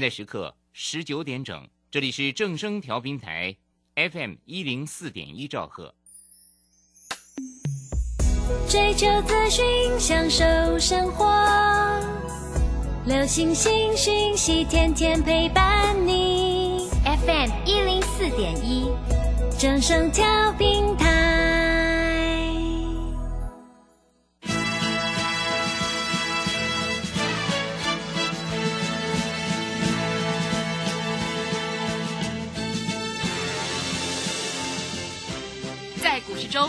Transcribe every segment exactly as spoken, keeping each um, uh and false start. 现在时刻十九点整，这里是正声调频台 F M 一零四点一 兆赫。追求资讯，享受生活，流行新讯息，天天陪伴你。F M 一零四点一，正声调频台。在股市中，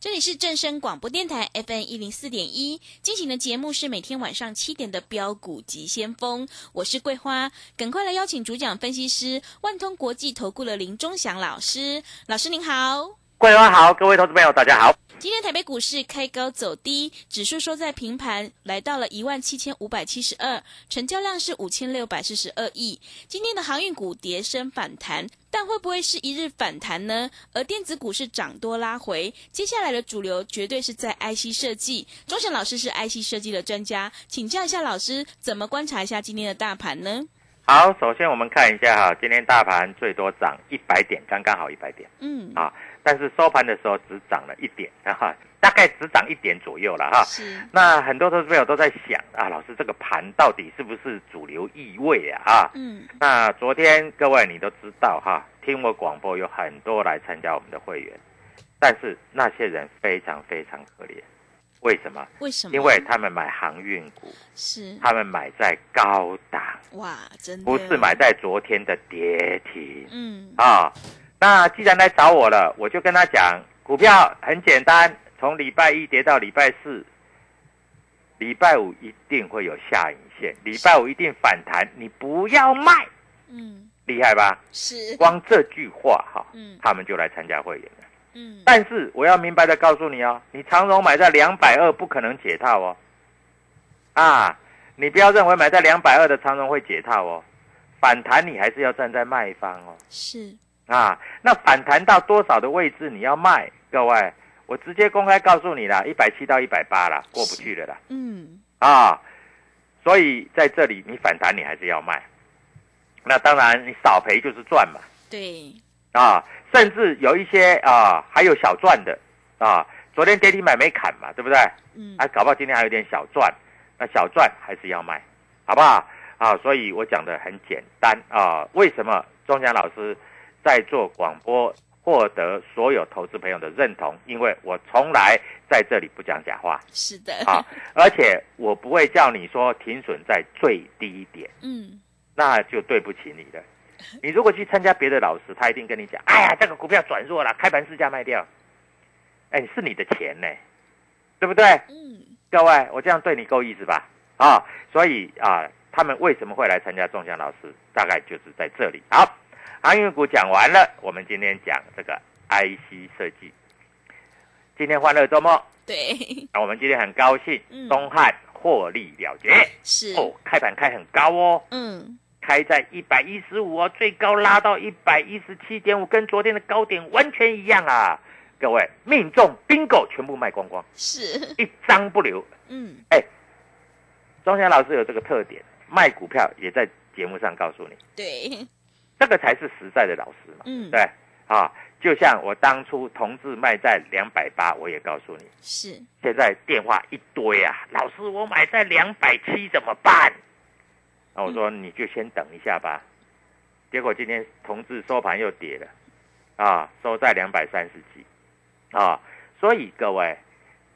这里是正声广播电台 F M 一零四点一， 进行的节目是每天晚上七点的标股急先锋，我是桂花，赶快来邀请主讲分析师万通国际投顾的林忠祥老师。老师您好。桂花好，各位投资朋友大家好。今天台北股市开高走低，指数收在平盘，来到了一万七千五百七十二，成交量是五千六百四十二亿。今天的航运股跌升反弹，但会不会是一日反弹呢？而电子股是涨多拉回，接下来的主流绝对是在 I C 设计。忠祥老师是 I C 设计的专家，请教一下老师，怎么观察一下今天的大盘呢？好，首先我们看一下哈，今天大盘最多涨一百点，刚刚好一百点。嗯，啊，但是收盘的时候只涨了一点，啊，大概只涨一点左右了哈。是。那很多投资朋友都在想啊，老师这个盘到底是不是主流意味啊？啊，嗯。那昨天各位你都知道哈，啊，听我广播有很多来参加我们的会员，但是那些人非常非常可怜。为什么？为什么？因为他们买航运股，是他们买在高档，哇，真的不是买在昨天的跌停。嗯啊，那既然来找我了，我就跟他讲，股票很简单，从礼拜一跌到礼拜四，礼拜五一定会有下影线，礼拜五一定反弹，你不要卖。嗯，厉害吧？是，光这句话哈，嗯，他们就来参加会员了。嗯，但是我要明白的告诉你哦，你长荣买在两百二不可能解套哦，啊，你不要认为买在两百二的长荣会解套哦，反弹你还是要站在卖方哦，是啊，那反弹到多少的位置你要卖？各位，我直接公开告诉你啦，一百七到一百八啦，过不去了啦，嗯，啊，所以在这里你反弹你还是要卖，那当然你少赔就是赚嘛，对，啊。甚至有一些啊，还有小赚的啊，昨天跌停买没砍嘛，对不对？嗯，啊，搞不好今天还有点小赚，那小赚还是要卖，好不好？啊，所以我讲的很简单啊。为什么忠祥老师在做广播获得所有投资朋友的认同？因为我从来在这里不讲假话，是的啊，而且我不会叫你说停损在最低点，嗯，那就对不起你了。你如果去参加别的老师，他一定跟你讲，哎呀，这个股票转弱了，开盘市价卖掉。哎，是你的钱呢，对不对？嗯。各位，我这样对你够意思吧？啊，所以啊，他们为什么会来参加忠祥老师？大概就是在这里。好，航运股讲完了，我们今天讲这个 I C 设计。今天欢乐周末。对。啊，我们今天很高兴，嗯，东汉获利了结。是。哦，开盘开很高哦。嗯。开在一百一十五哦，最高拉到 一百一十七点五， 跟昨天的高点完全一样啊。各位，命中 bingo， 全部卖光光，是一张不留。嗯，哎，忠祥老师有这个特点，卖股票也在节目上告诉你，对，这个才是实在的老师嘛。嗯，对啊，就像我当初同志卖在两百八，我也告诉你，是现在电话一堆啊，老师我买在两百七怎么办？那，啊，我说你就先等一下吧，结果今天同志收盘又跌了，啊，收在两百三十几，啊，所以各位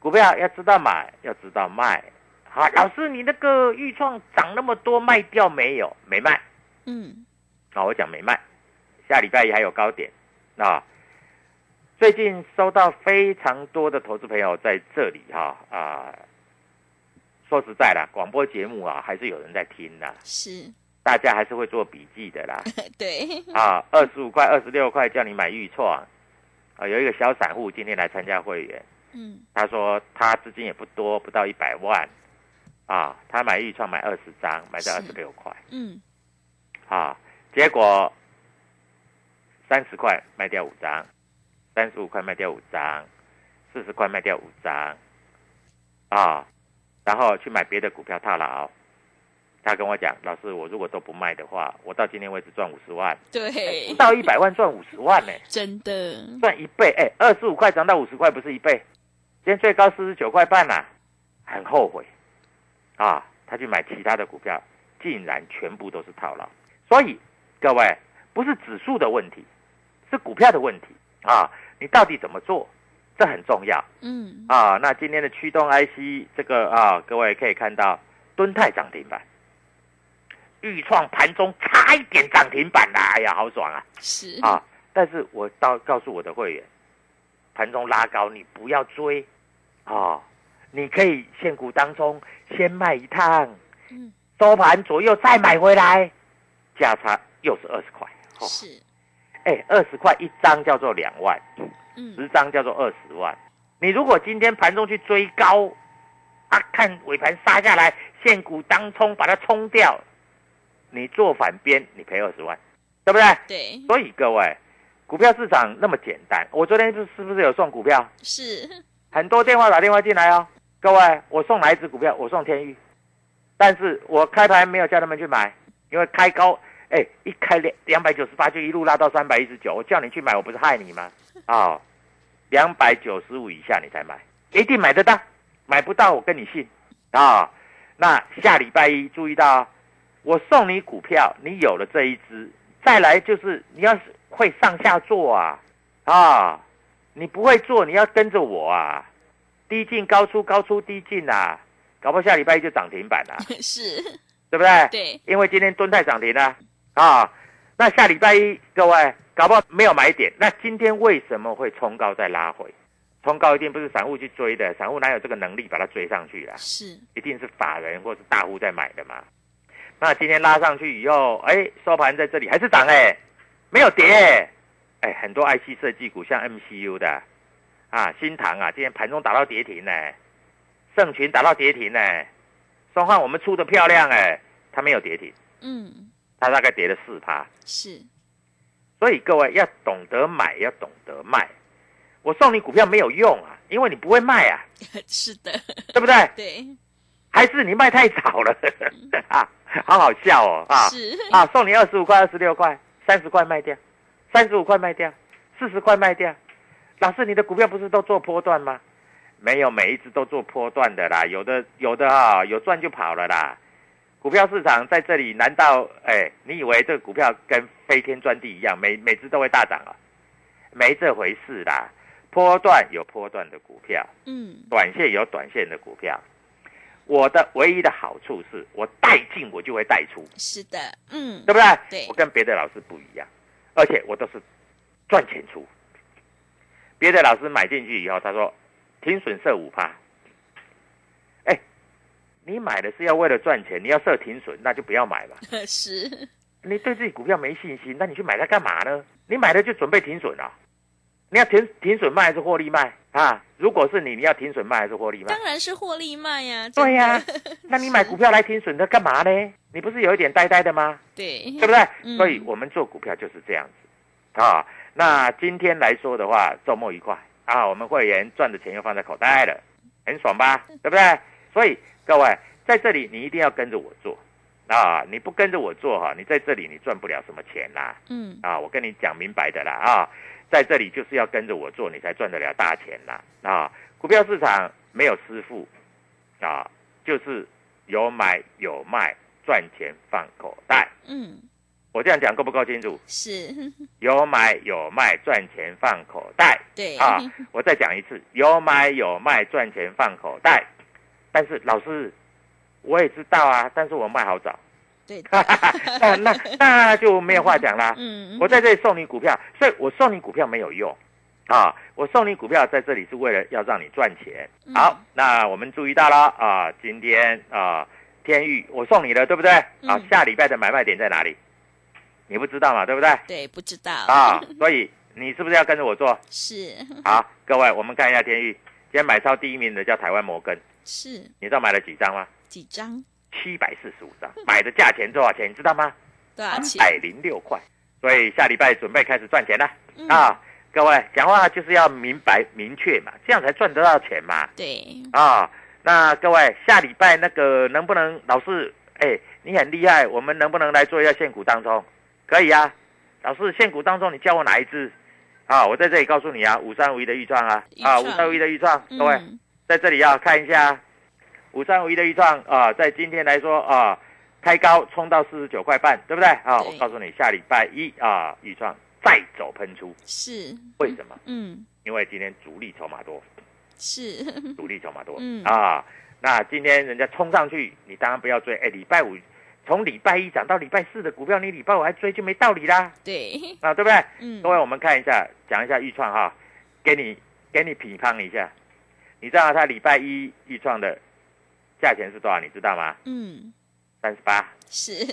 股票要知道买，要知道卖。好，老师，你那个预创涨那么多，卖掉没有？没卖。嗯，好、啊，我讲没卖。下礼拜一还有高点，啊，最近收到非常多的投资朋友在这里哈啊。说实在啦，广播节目啊，还是有人在听啦。是。大家还是会做笔记的啦。对。啊，二十五块、二十六块叫你买预创，啊，有一个小散户今天来参加会员，嗯，他说他资金也不多，不到一百万，啊，他买预创买二十张，买到二十六块，嗯，啊，结果三十块卖掉五张，三十五块卖掉五张，四十块卖掉五张，啊。然后去买别的股票套牢，他跟我讲，老师，我如果都不卖的话，我到今天为止赚五十万，对，欸、到一百万赚五十万呢、欸，真的赚一倍，哎、欸，二十五块涨到五十块，不是一倍，今天最高四十九块半啦、啊，很后悔啊！他去买其他的股票，竟然全部都是套牢，所以各位不是指数的问题，是股票的问题啊！你到底怎么做？这很重要，嗯啊，那今天的驱动 I C 这个啊，各位可以看到，敦泰涨停板，预创盘中差一点涨停板啦，哎呀，好爽啊！是啊，但是我到告诉我的会员，盘中拉高你不要追，啊，你可以现股当中先卖一趟，嗯，收盘左右再买回来，价差又是二十块，哦、是，哎，二十块一张叫做两万。十张叫做二十万，你如果今天盘中去追高，啊，看尾盘杀下来，现股当冲把它冲掉，你做反边，你赔二十万，对不对？对。所以各位，股票市场那么简单。我昨天是不是有送股票？是。很多电话打电话进来哦，各位，我送哪一只股票？我送天宇，但是我开盘没有叫他们去买，因为开高，哎，一开两两百九十八就一路拉到三百一十九，我叫你去买，我不是害你吗？哦。两百九十五以下你才买，一定买得到，买不到我跟你信啊、哦！那下礼拜一注意到、哦，我送你股票，你有了这一支，再来就是你要会上下做啊啊、哦！你不会做，你要跟着我啊，低进高出，高出低进啊，搞不好下礼拜一就涨停板了、啊，是，对不对？对，因为今天敦泰涨停了啊、哦，那下礼拜一各位。搞不好没有买点，那今天为什么会冲高再拉回？冲高一定不是散户去追的，散户哪有这个能力把它追上去啦？是，一定是法人或是大户在买的嘛。那今天拉上去以后，哎、欸，收盘在这里还是涨哎、欸，没有跌哎、欸欸，很多 I C 设计股像 M C U 的啊，新唐啊，今天盘中打到跌停哎、欸，盛群打到跌停哎、欸，松汉我们出的漂亮哎、欸，它没有跌停，嗯，它大概跌了 百分之四 是。所以各位要懂得买，要懂得卖。我送你股票没有用啊，因为你不会卖啊。是的，对不对？对，还是你卖太早了啊！好好笑哦啊！是啊，送你二十五块、二十六块、三十块卖掉，三十五块卖掉，四十块卖掉。老师，你的股票不是都做波段吗？没有，每一只都做波段的啦。有的有的啊、哦，有赚就跑了啦。股票市场在这里，难道哎，你以为这个股票跟飞天转地一样，每每只都会大涨啊？没这回事啦！波段有波段的股票，嗯，短线有短线的股票。我的唯一的好处是我带进我就会带出，是的，嗯，对不对？对，我跟别的老师不一样，而且我都是赚钱出。别的老师买进去以后，他说停损设五趴。你买的是要为了赚钱，你要设停损，那就不要买吧。是，你对自己股票没信心，那你去买它干嘛呢？你买了就准备停损啊、哦！你要停停损卖还是获利卖啊？如果是你，你要停损卖还是获利卖？当然是获利卖呀、啊。对呀、啊，那你买股票来停损它干嘛呢？你不是有一点呆呆的吗？对，对不对？嗯、所以我们做股票就是这样子啊。那今天来说的话，周末愉快啊！我们会员赚的钱又放在口袋了，很爽吧？对不对？所以。各位，在这里你一定要跟着我做，啊，你不跟着我做哈，你在这里你赚不了什么钱啦，嗯，啊，我跟你讲明白的啦，啊，在这里就是要跟着我做，你才赚得了大钱啦，啊，股票市场没有师傅，啊，就是有买有卖，赚钱放口袋，嗯，我这样讲够不够清楚？是，有买有卖，赚钱放口袋。对啊，我再讲一次，有买有卖，赚钱放口袋。但是老师，我也知道啊，但是我卖好早。对，那那那就没有话讲啦。嗯，我在这里送你股票，所以我送你股票没有用啊，我送你股票在这里是为了要让你赚钱。好，嗯、那我们注意到了啊，今天啊，天钰我送你了，对不对？嗯、啊，下礼拜的买卖点在哪里？你不知道嘛，对不对？对，不知道啊，所以你是不是要跟着我做？是。好，各位，我们看一下天钰，今天买超第一名的叫台湾摩根，是。你知道买了几张吗？几张？七百四十五张，买的价钱多少钱？你知道吗？多少钱？百零六块。所以下礼拜准备开始赚钱了、嗯、啊！各位，讲话就是要明白明确嘛，这样才赚得到钱嘛。对。啊，那各位下礼拜那个能不能老师？哎，你很厉害，我们能不能来做一下现股当中？可以啊，老师，现股当中你教我哪一支？啊，我在这里告诉你啊，五三五一的预创啊，啊，五三五一的预创，各位、嗯、在这里要看一下五三五一的预创啊，在今天来说啊，开高冲到四十九块半，对不对啊？我告诉你，下礼拜一啊，预创再走喷出，是为什么？嗯，因为今天主力筹码多，是主力筹码多，嗯啊，那今天人家冲上去，你当然不要追，哎，礼拜五。从礼拜一涨到礼拜四的股票，你礼拜五还追就没道理啦。对，啊，对不对？嗯。各位，我们看一下，讲一下预创哈，给你给你批判一下。你知道它礼拜一预创的价钱是多少？你知道吗？嗯，三十八。是。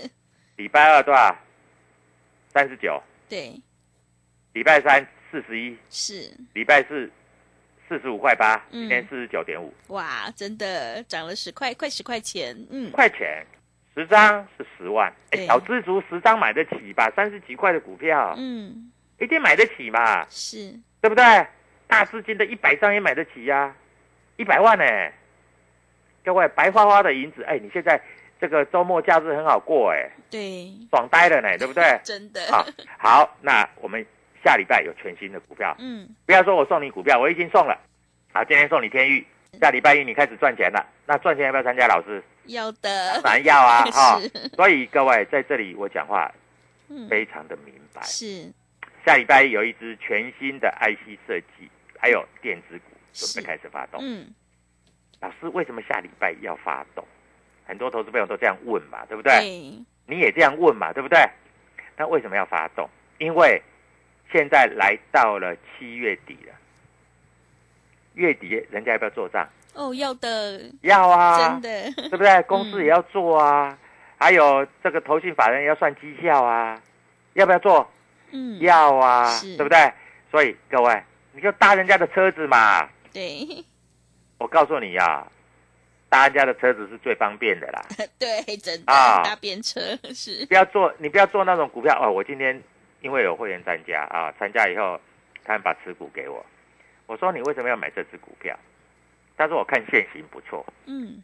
礼拜二多少？三十九。对。礼拜三四十一。是。礼拜四四十五块八，今天四十九点五。哇，真的涨了十块，快十块钱。嗯，块钱。十张是十万，哎，小资族十张买得起吧？三十几块的股票，嗯，一定买得起嘛，是，对不对？大资金的一百张也买得起呀、啊，一百万呢、欸，各位白花花的银子，哎，你现在这个周末假日很好过、欸，哎，对，爽呆了呢、欸，对不对？真的、啊，好，那我们下礼拜有全新的股票，嗯，不要说我送你股票，我已经送了，好，今天送你天钰，下礼拜一你开始赚钱了，那赚钱要不要参加老师？要的，当然要啊！哈、哦，所以各位在这里我讲话非常的明白。嗯、是，下礼拜有一支全新的 I C 设计，还有电子股准备开始发动。嗯，老师为什么下礼拜要发动？很多投资朋友都这样问嘛，对不对？你也这样问嘛，对不对？那为什么要发动？因为现在来到了七月底了，月底人家要不要做账？哦，要的，要啊，真的，对不对？公司也要做啊，嗯、还有这个投信法人也要算绩效啊，要不要做？嗯，要啊，对不对？所以各位，你就搭人家的车子嘛。对，我告诉你啊，搭人家的车子是最方便的啦。对，真的啊，搭便车是。不要做，你不要做那种股票哦。我今天因为有会员参加啊，参加以后，他们把持股给我，我说你为什么要买这只股票？他说：“我看现行不错。”嗯，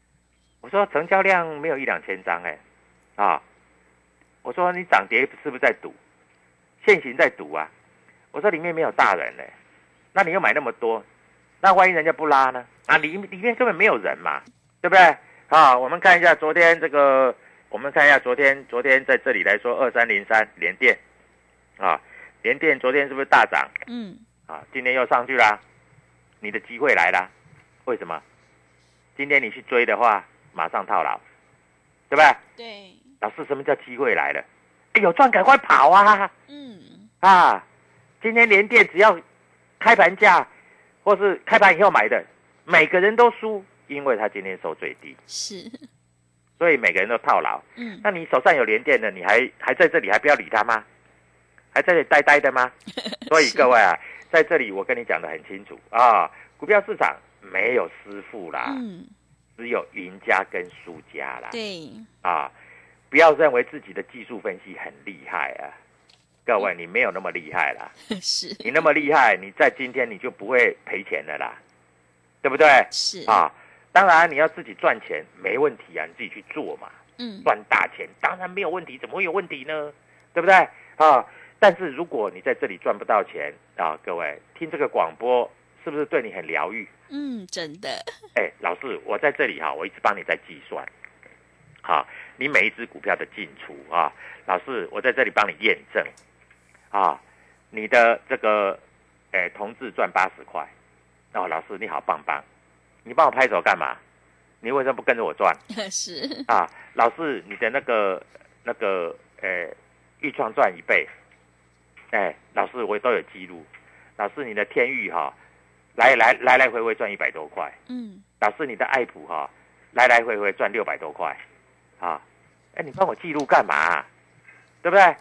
我说成交量没有一两千张哎、欸，啊，我说你涨跌是不是在赌？现行在赌啊！我说里面没有大人哎、欸，那你又买那么多，那万一人家不拉呢？啊，里里面根本没有人嘛，对不对？啊，我们看一下昨天这个，我们看一下昨天，昨天在这里来说二三零三联电，啊，联电昨天是不是大涨？嗯，啊，今天又上去啦，你的机会来啦。为什么？今天你去追的话，马上套牢，对吧？对。老师，什么叫机会来了？哎，有赚赶快跑啊！嗯。啊，今天联电只要开盘价，或是开盘以后买的，每个人都输，因为他今天收最低。是。所以每个人都套牢。嗯。那你手上有联电的，你还还在这里还不要理他吗？还在这里呆呆的吗？所以各位啊，在这里我跟你讲的很清楚啊，股票市场。没有师傅啦，嗯，只有赢家跟输家啦。对啊，不要认为自己的技术分析很厉害啊，各位，你没有那么厉害啦。是，你那么厉害，你在今天你就不会赔钱了啦，对不对？是啊，当然你要自己赚钱没问题啊，你自己去做嘛，嗯，赚大钱当然没有问题，怎么会有问题呢？对不对？啊，但是如果你在这里赚不到钱啊，各位听这个广播。是不是对你很疗愈？嗯，真的。哎、欸，老师，我在这里哈，我一直帮你在计算。好，你每一只股票的进出啊。老师，我在这里帮你验证啊，你的这个诶同志赚八十块，哦，老师你好棒棒，你帮我拍手干嘛？你为什么不跟着我赚？是啊，老师你的那个那个诶预创赚一倍，哎，老师我都有记录，老师你的天域哈、啊。来来来来回回赚一百多块，嗯，老师你的爱普哈、啊，来来回回赚六百多块，啊，哎你帮我记录干嘛、啊？对不对？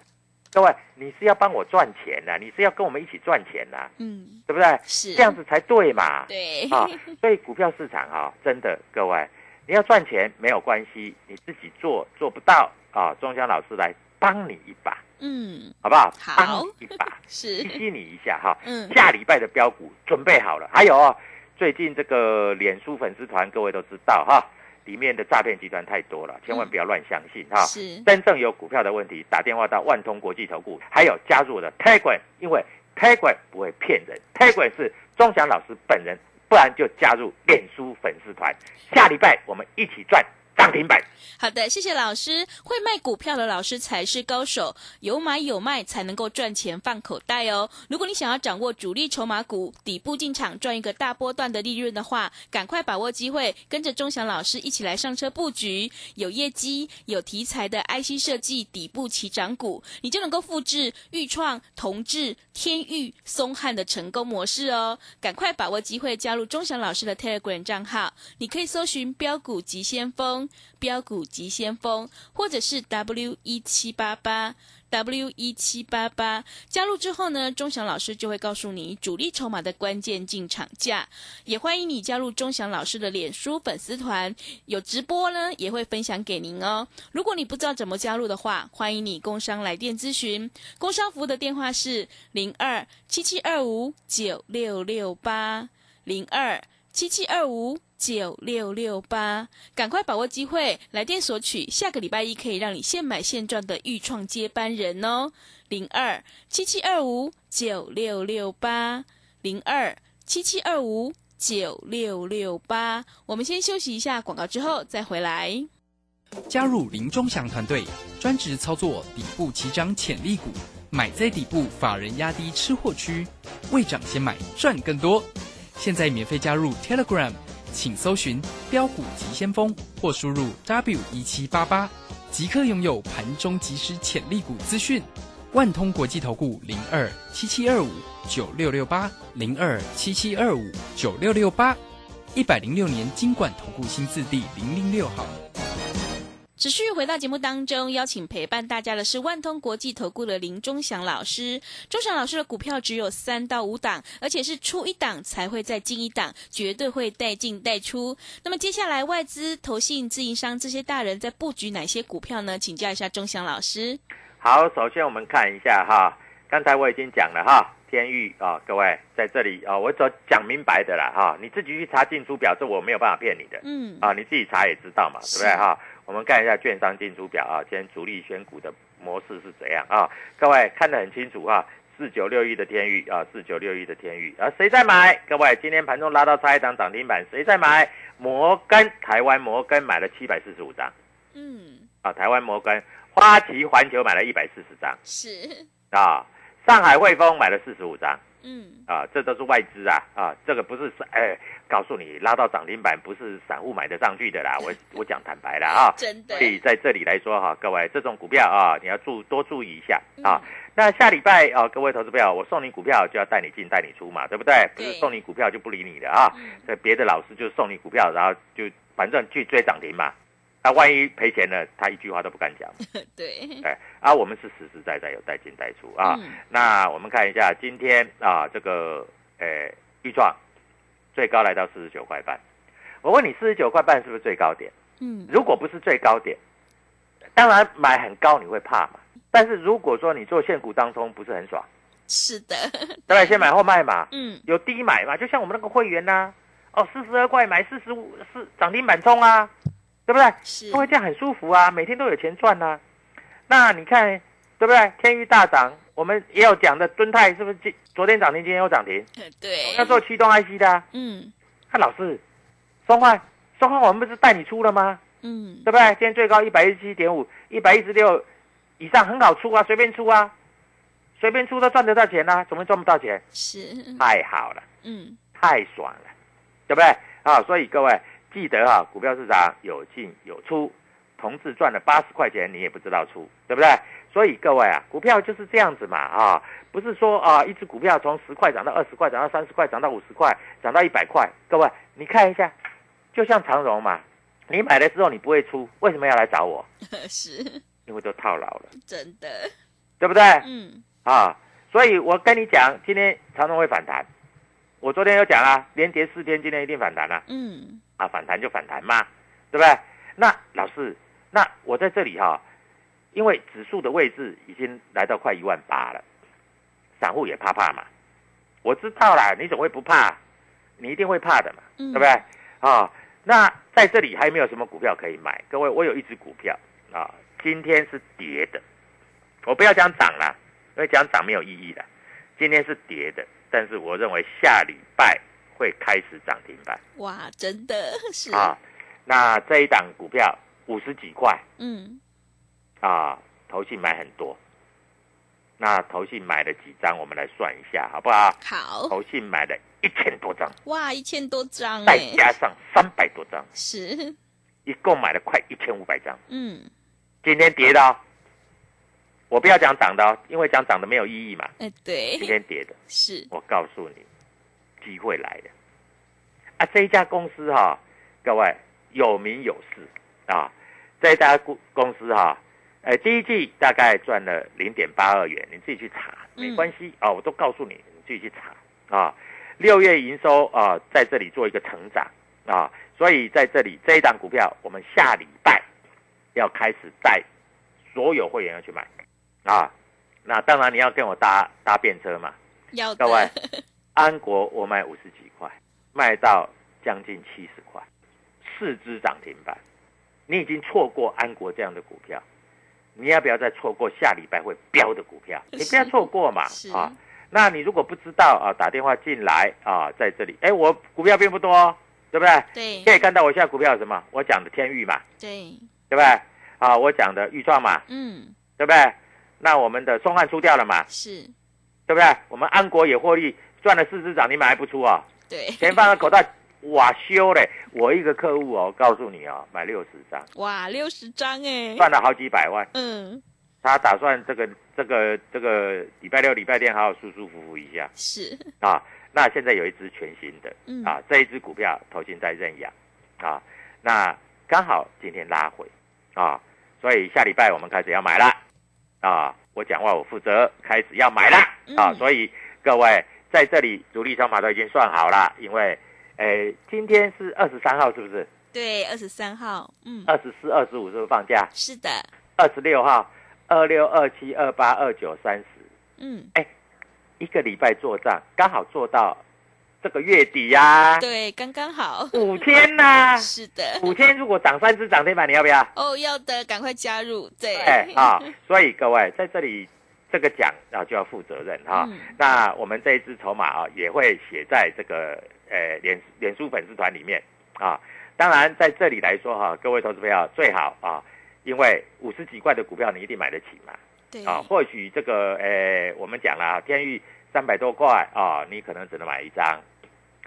各位，你是要帮我赚钱呐、啊，你是要跟我们一起赚钱呐、啊，嗯，对不对？是这样子才对嘛？对啊，所以股票市场啊，真的各位，你要赚钱没有关系，你自己做做不到啊，钟翔老师来帮你一把。嗯，好不好？好，帮你一把，是激励你一下哈。嗯，下礼拜的标股准备好了。还有哦，最近这个脸书粉丝团，各位都知道哈，里面的诈骗集团太多了，千万不要乱相信哈、嗯。是，真正有股票的问题，打电话到万通国际投顾，还有加入我的 Telegram， 因为 Telegram 不会骗人 ，Telegram 是钟翔老师本人，不然就加入脸书粉丝团。下礼拜我们一起赚。涨停板。好的，谢谢老师。会卖股票的老师才是高手，有买有卖才能够赚钱放口袋哦。如果你想要掌握主力筹码股底部进场赚一个大波段的利润的话，赶快把握机会，跟着钟翔老师一起来上车布局。有业绩、有题材的 I C 设计底部起涨股，你就能够复制裕创、同致、天域、松汉的成功模式哦。赶快把握机会，加入钟翔老师的 Telegram 账号，你可以搜寻标股急先锋。标股急先锋，或者是 W 一七八八 W 一七八八， 加入之后呢，钟翔老师就会告诉你主力筹码的关键进场价。也欢迎你加入钟翔老师的脸书粉丝团，有直播呢也会分享给您哦。如果你不知道怎么加入的话，欢迎你工商来电咨询，工商服务的电话是 零二 七七二五 九六六八 零二 七七二五九六六八，赶快把握机会，来电索取下个礼拜一可以让你现买现赚的预创接班人哦，零二七七二五九六六八，零二七七二五九六六八。我们先休息一下广告，之后再回来。加入林钟翔团队，专职操作底部起涨潜力股，买在底部，法人压低吃货区，未涨先买赚更多。现在免费加入 Telegram。请搜寻标股急先锋或输入 W 一七八八， 即刻拥有盘中即时潜力股资讯。万通国际投顾零二 七七二五 九六六八 零二 七七二五 九六六八， 一百零六年金管投顾新字第零零六号。持续回到节目当中，邀请陪伴大家的是万通国际投顾的林钟翔老师。钟翔老师的股票只有三到五档，而且是出一档才会再进一档，绝对会带进带出。那么接下来外资、投信、自营商这些大人在布局哪些股票呢？请教一下钟翔老师。好，首先我们看一下哈，刚才我已经讲了哈，天域啊、哦，各位在这里啊、哦，我只讲明白的啦哈，你自己去查进出表，这我没有办法骗你的，嗯啊，你自己查也知道嘛，对不对哈？我们看一下券商进出表啊，今天主力选股的模式是怎样啊？各位看得很清楚啊，四九六一的天域啊，四九六一的天域啊，谁在买？各位今天盘中拉到差一档涨停板，谁在买？摩根，台湾摩根买了七百四十五张，嗯，啊，台湾摩根，花旗环球买了一百四十张，是啊，上海汇丰买了四十五张，嗯，啊，这都是外资啊，啊，这个不是哎。欸告诉你，拉到涨停板不是散户买得上去的啦，我我讲坦白啦啊，真的。所以在这里来说哈、啊，各位这种股票啊，你要注多注意一下啊。嗯、那下礼拜啊，各位投资朋友，我送你股票就要带你进带你出嘛，对不对？不是送你股票就不理你的啊。嗯、别的老师就送你股票，然后就反正去追涨停嘛。那、啊、万一赔钱呢，他一句话都不敢讲。对。对啊，我们是实实在在有带进带出啊、嗯。那我们看一下今天啊，这个呃预创。最高来到四十九块半，我问你四十九块半是不是最高点？嗯，如果不是最高点，当然买很高你会怕嘛。但是如果说你做现股当中不是很爽，是的，当然先买后卖嘛。嗯，有低买嘛，就像我们那个会员呐、啊，哦，四十二块买四十五是涨停板冲啊，对不对？是，会这样很舒服啊，每天都有钱赚呐、啊。那你看对不对？天域大涨，我们也有讲的敦泰是不是？昨天涨停，今天又涨停。对，要做驱动 I C 的、啊。嗯，那、啊、老师，松焕，松焕，我们不是带你出了吗？嗯，对不对？今天最高 一百一十七点五 一百一十六以上很好出啊，随便出啊，随便出都赚得到钱啊，怎么赚不到钱？是，太好了，嗯，太爽了，对不对啊？所以各位记得啊，股票市场有进有出，同志赚了八十块钱，你也不知道出，对不对？所以各位啊，股票就是这样子嘛啊，不是说啊一只股票从十块涨到二十块，涨到三十块，涨到五十块，涨到一百块。各位你看一下，就像长荣嘛，你买了之后你不会出，为什么要来找我？是，因为都套牢了，真的，对不对？嗯，啊，所以我跟你讲，今天长荣会反弹，我昨天有讲啦，连跌四天，今天一定反弹啦。嗯，啊，反弹就反弹嘛，对不对？那老师，那我在这里哈、啊。因为指数的位置已经来到快一万八了，散户也怕怕嘛。我知道啦，你怎么会不怕？你一定会怕的嘛，嗯、对不对？啊、哦，那在这里还没有什么股票可以买。各位，我有一只股票啊、哦，今天是跌的，我不要讲涨啦，因为讲涨没有意义啦。今天是跌的，但是我认为下礼拜会开始涨停板。哇，真的是啊、哦。那这一档股票五十几块，嗯。啊，投信买很多，那投信买了几张？我们来算一下，好不好？好，投信买了一千多张，哇，一千多张、欸，再加上三百多张，是，一共买了快一千五百张。嗯，今天跌的、哦，我不要讲涨的、哦，因为讲涨的没有意义嘛。哎、欸，对，今天跌的，是我告诉你，机会来了。啊，这一家公司哈、哦，各位有名有势啊，这一家公司哈、哦。呃，第一季大概赚了 零点八二 元，你自己去查，没关系啊、哦，我都告诉你，你自己去查啊。六月营收啊、呃，在这里做一个成长啊，所以在这里这一档股票，我们下礼拜要开始带所有会员要去买啊。那当然你要跟我搭搭便车嘛，要各位，安国我卖五十几块，卖到将近七十块，四只涨停板，你已经错过安国这样的股票。你要不要再错过下礼拜会飙的股票？你不要错过嘛！啊，那你如果不知道啊，打电话进来啊，在这里，哎、欸，我股票并不多、哦，对不对？对，可以看到我现在股票有什么？我讲的天域嘛，对，对不对？啊，我讲的预创嘛，嗯，对不对？那我们的松汉出掉了嘛，是，对不对？我们安国也获利，赚了四只涨，你买还不出啊、哦？对，钱放在口袋。哇修嘞！我一个客户哦，告诉你哦，买六十张，哇，六十张哎，赚了好几百万。嗯，他打算这个这个这个礼拜六、礼拜天好好舒舒服服一下。是啊，那现在有一只全新的，嗯啊，这一只股票投信在认养啊，那刚好今天拉回啊，所以下礼拜我们开始要买了啊，我讲话我负责，开始要买了啊，嗯、所以各位在这里主力筹码都已经算好了，因为。哎，今天是二十三号，是不是？对，二十三号。嗯，二十四、二十五是不是放假？是的。二十六号，二六、二七、二八、二九、三十。嗯，哎，一个礼拜做账，刚好做到这个月底呀、啊。对，刚刚好。五天呐、啊。是的。五天如果涨三只涨停板，你要不要？哦，要的，赶快加入。对。哎啊、哦，所以各位在这里。这个奖啊就要负责任哈、啊嗯，那我们这一支筹码啊也会写在这个呃脸脸书粉丝团里面啊。当然在这里来说哈、啊，各位投资朋友最好啊，因为五十几块的股票你一定买得起嘛。对啊，或许这个呃我们讲了天域三百多块啊，你可能只能买一张，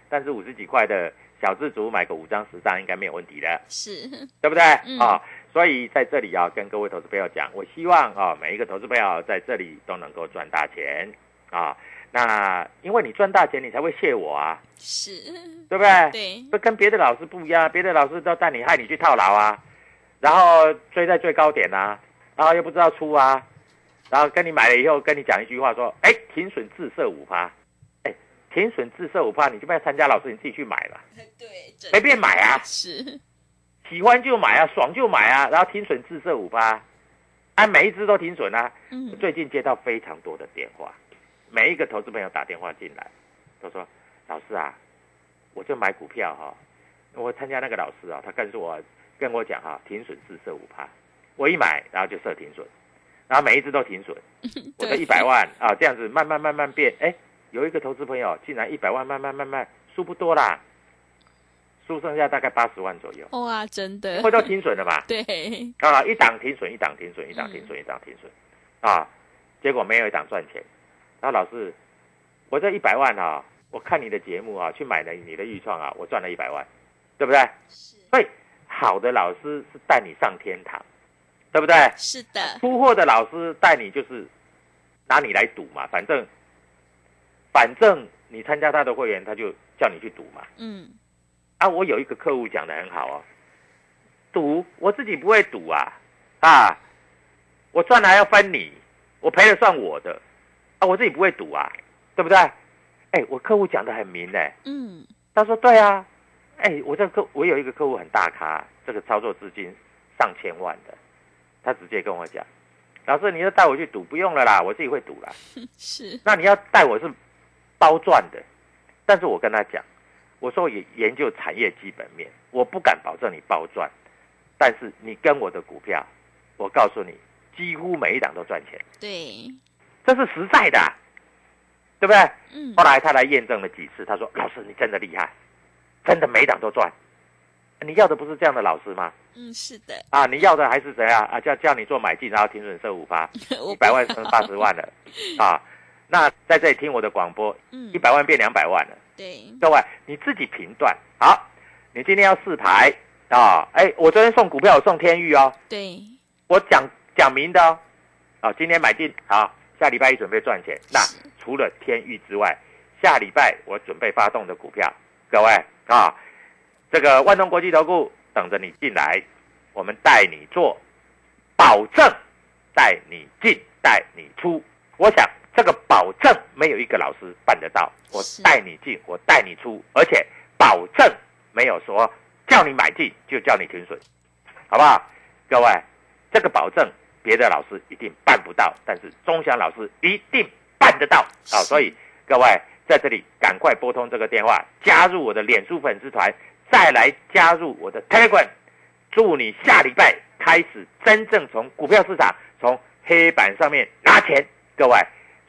但是五十几块的小自主买个五张十张应该没有问题的，是，对不对、嗯、啊？所以在这里啊，跟各位投资朋友讲，我希望啊，每一个投资朋友在这里都能够赚大钱啊。那因为你赚大钱，你才会谢我啊，是，对不对？对，这跟别的老师不一样，别的老师都带你害你去套牢啊，然后追在最高点啊，然后又不知道出啊，然后跟你买了以后跟你讲一句话说，哎，停损自设 百分之五，停损自设 百分之五，你就不要参加老师，你自己去买了，对，随便买啊，是。喜欢就买啊，爽就买啊，然后停损自设 百分之五， 啊，每一支都停损啊。嗯，最近接到非常多的电话，每一个投资朋友打电话进来，都说老师啊，我就买股票哈、哦，我参加那个老师啊，他告诉我跟我讲哈、啊，停损自设 百分之五， 我一买然后就设停损，然后每一支都停损，我的一百万啊这样子慢慢慢慢变，哎，有一个投资朋友竟然一百万慢慢慢慢输不多啦。输剩下大概八十万左右。哇、哦啊，真的会到停损了吧？对，啊，一档停损，一档停损，一档停损，一档停损，啊，结果没有一档赚钱。那、啊、老师，我这一百万啊，我看你的节目啊，去买了你的预创啊，我赚了一百万，对不对？是。所以好的老师是带你上天堂，对不对？是的。出货的老师带你就是拿你来赌嘛，反正反正你参加他的会员，他就叫你去赌嘛。嗯。啊，我有一个客户讲得很好哦，赌我自己不会赌啊，啊，我赚了还要分你，我赔了算我的，啊，我自己不会赌啊，对不对？哎，我客户讲得很明嘞、欸，嗯，他说对啊，哎，我这客我有一个客户很大咖，这个操作资金上千万的，他直接跟我讲，老师你就带我去赌，不用了啦，我自己会赌啦。是，那你要带我是包赚的，但是我跟他讲。我说也研究产业基本面，我不敢保证你包赚，但是你跟我的股票，我告诉你，几乎每一档都赚钱。对，这是实在的、啊，对不对？嗯。后来他来验证了几次，他说：“老师，你真的厉害，真的每档都赚。”你要的不是这样的老师吗？嗯，是的。啊，你要的还是怎样啊？叫叫你做买进，然后停损设五趴，一百万升八十万了啊！那在这里听我的广播，一百万变两百万了。对，各位你自己评断。好，你今天要四排啊！哎、哦，我昨天送股票，我送天域哦。对，我讲讲明的哦。啊、哦，今天买进，好，下礼拜一准备赚钱。那除了天域之外，下礼拜我准备发动的股票，各位啊、哦，这个万通国际投顾等着你进来，我们带你做，保证带你进，带你出。我想。这个保证没有一个老师办得到，我带你进，我带你出，而且保证没有说叫你买进就叫你停损，好不好？各位，这个保证别的老师一定办不到，但是钟翔老师一定办得到啊！所以各位在这里赶快拨通这个电话，加入我的脸书粉丝团，再来加入我的 Telegram， 祝你下礼拜开始真正从股票市场从黑板上面拿钱，各位。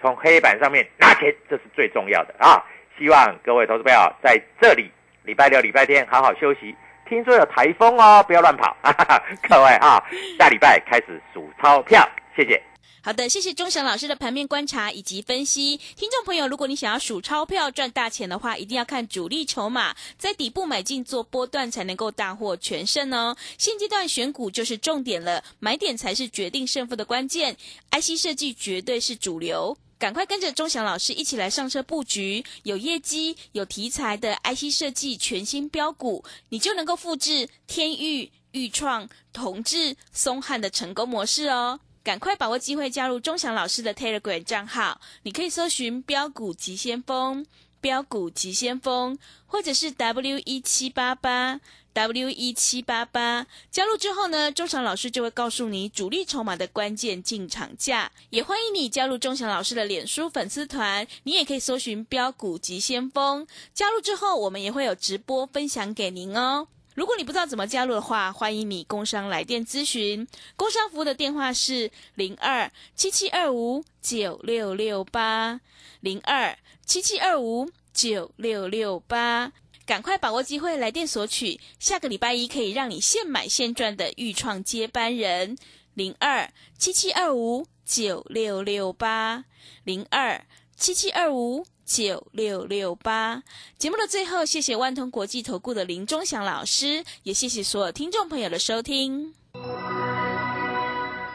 从黑板上面拿钱，这是最重要的啊！希望各位投资朋友在这里礼拜六、礼拜天好好休息。听说有台风哦，不要乱跑，哈哈各位啊！下礼拜开始数钞票，谢谢。好的，谢谢钟翔老师的盘面观察以及分析。听众朋友，如果你想要数钞票赚大钱的话，一定要看主力筹码，在底部买进做波段才能够大获全胜哦。现阶段选股就是重点了，买点才是决定胜负的关键。I C 设计绝对是主流。赶快跟着钟翔老师一起来上车布局，有业绩、有题材的 I C 设计全新标股，你就能够复制天域、裕创、同致、松汉的成功模式哦！赶快把握机会加入钟翔老师的 Telegram 账号，你可以搜寻标股急先锋、标股急先锋，或者是 W 一七八八。W 一七八八 加入之后呢，钟翔老师就会告诉你主力筹码的关键进场价，也欢迎你加入钟翔老师的脸书粉丝团，你也可以搜寻标股急先锋，加入之后我们也会有直播分享给您哦。如果你不知道怎么加入的话，欢迎你工商来电咨询，工商服务的电话是 零二 七七二五 九六六八 零二 七七二五 九六六八，赶快把握机会来电索取，下个礼拜一可以让你现买现赚的预创接班人 零二 七七二五 九六六八 零二 七七二五 九六六八。 节目的最后，谢谢万通国际投顾的林钟翔老师，也谢谢所有听众朋友的收听。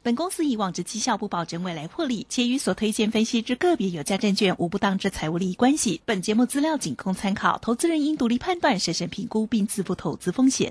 本公司以往之绩效不保证未来获利，且与所推荐分析之个别有价证券无不当之财务利益关系。本节目资料仅供参考，投资人应独立判断、审慎评估并自负投资风险。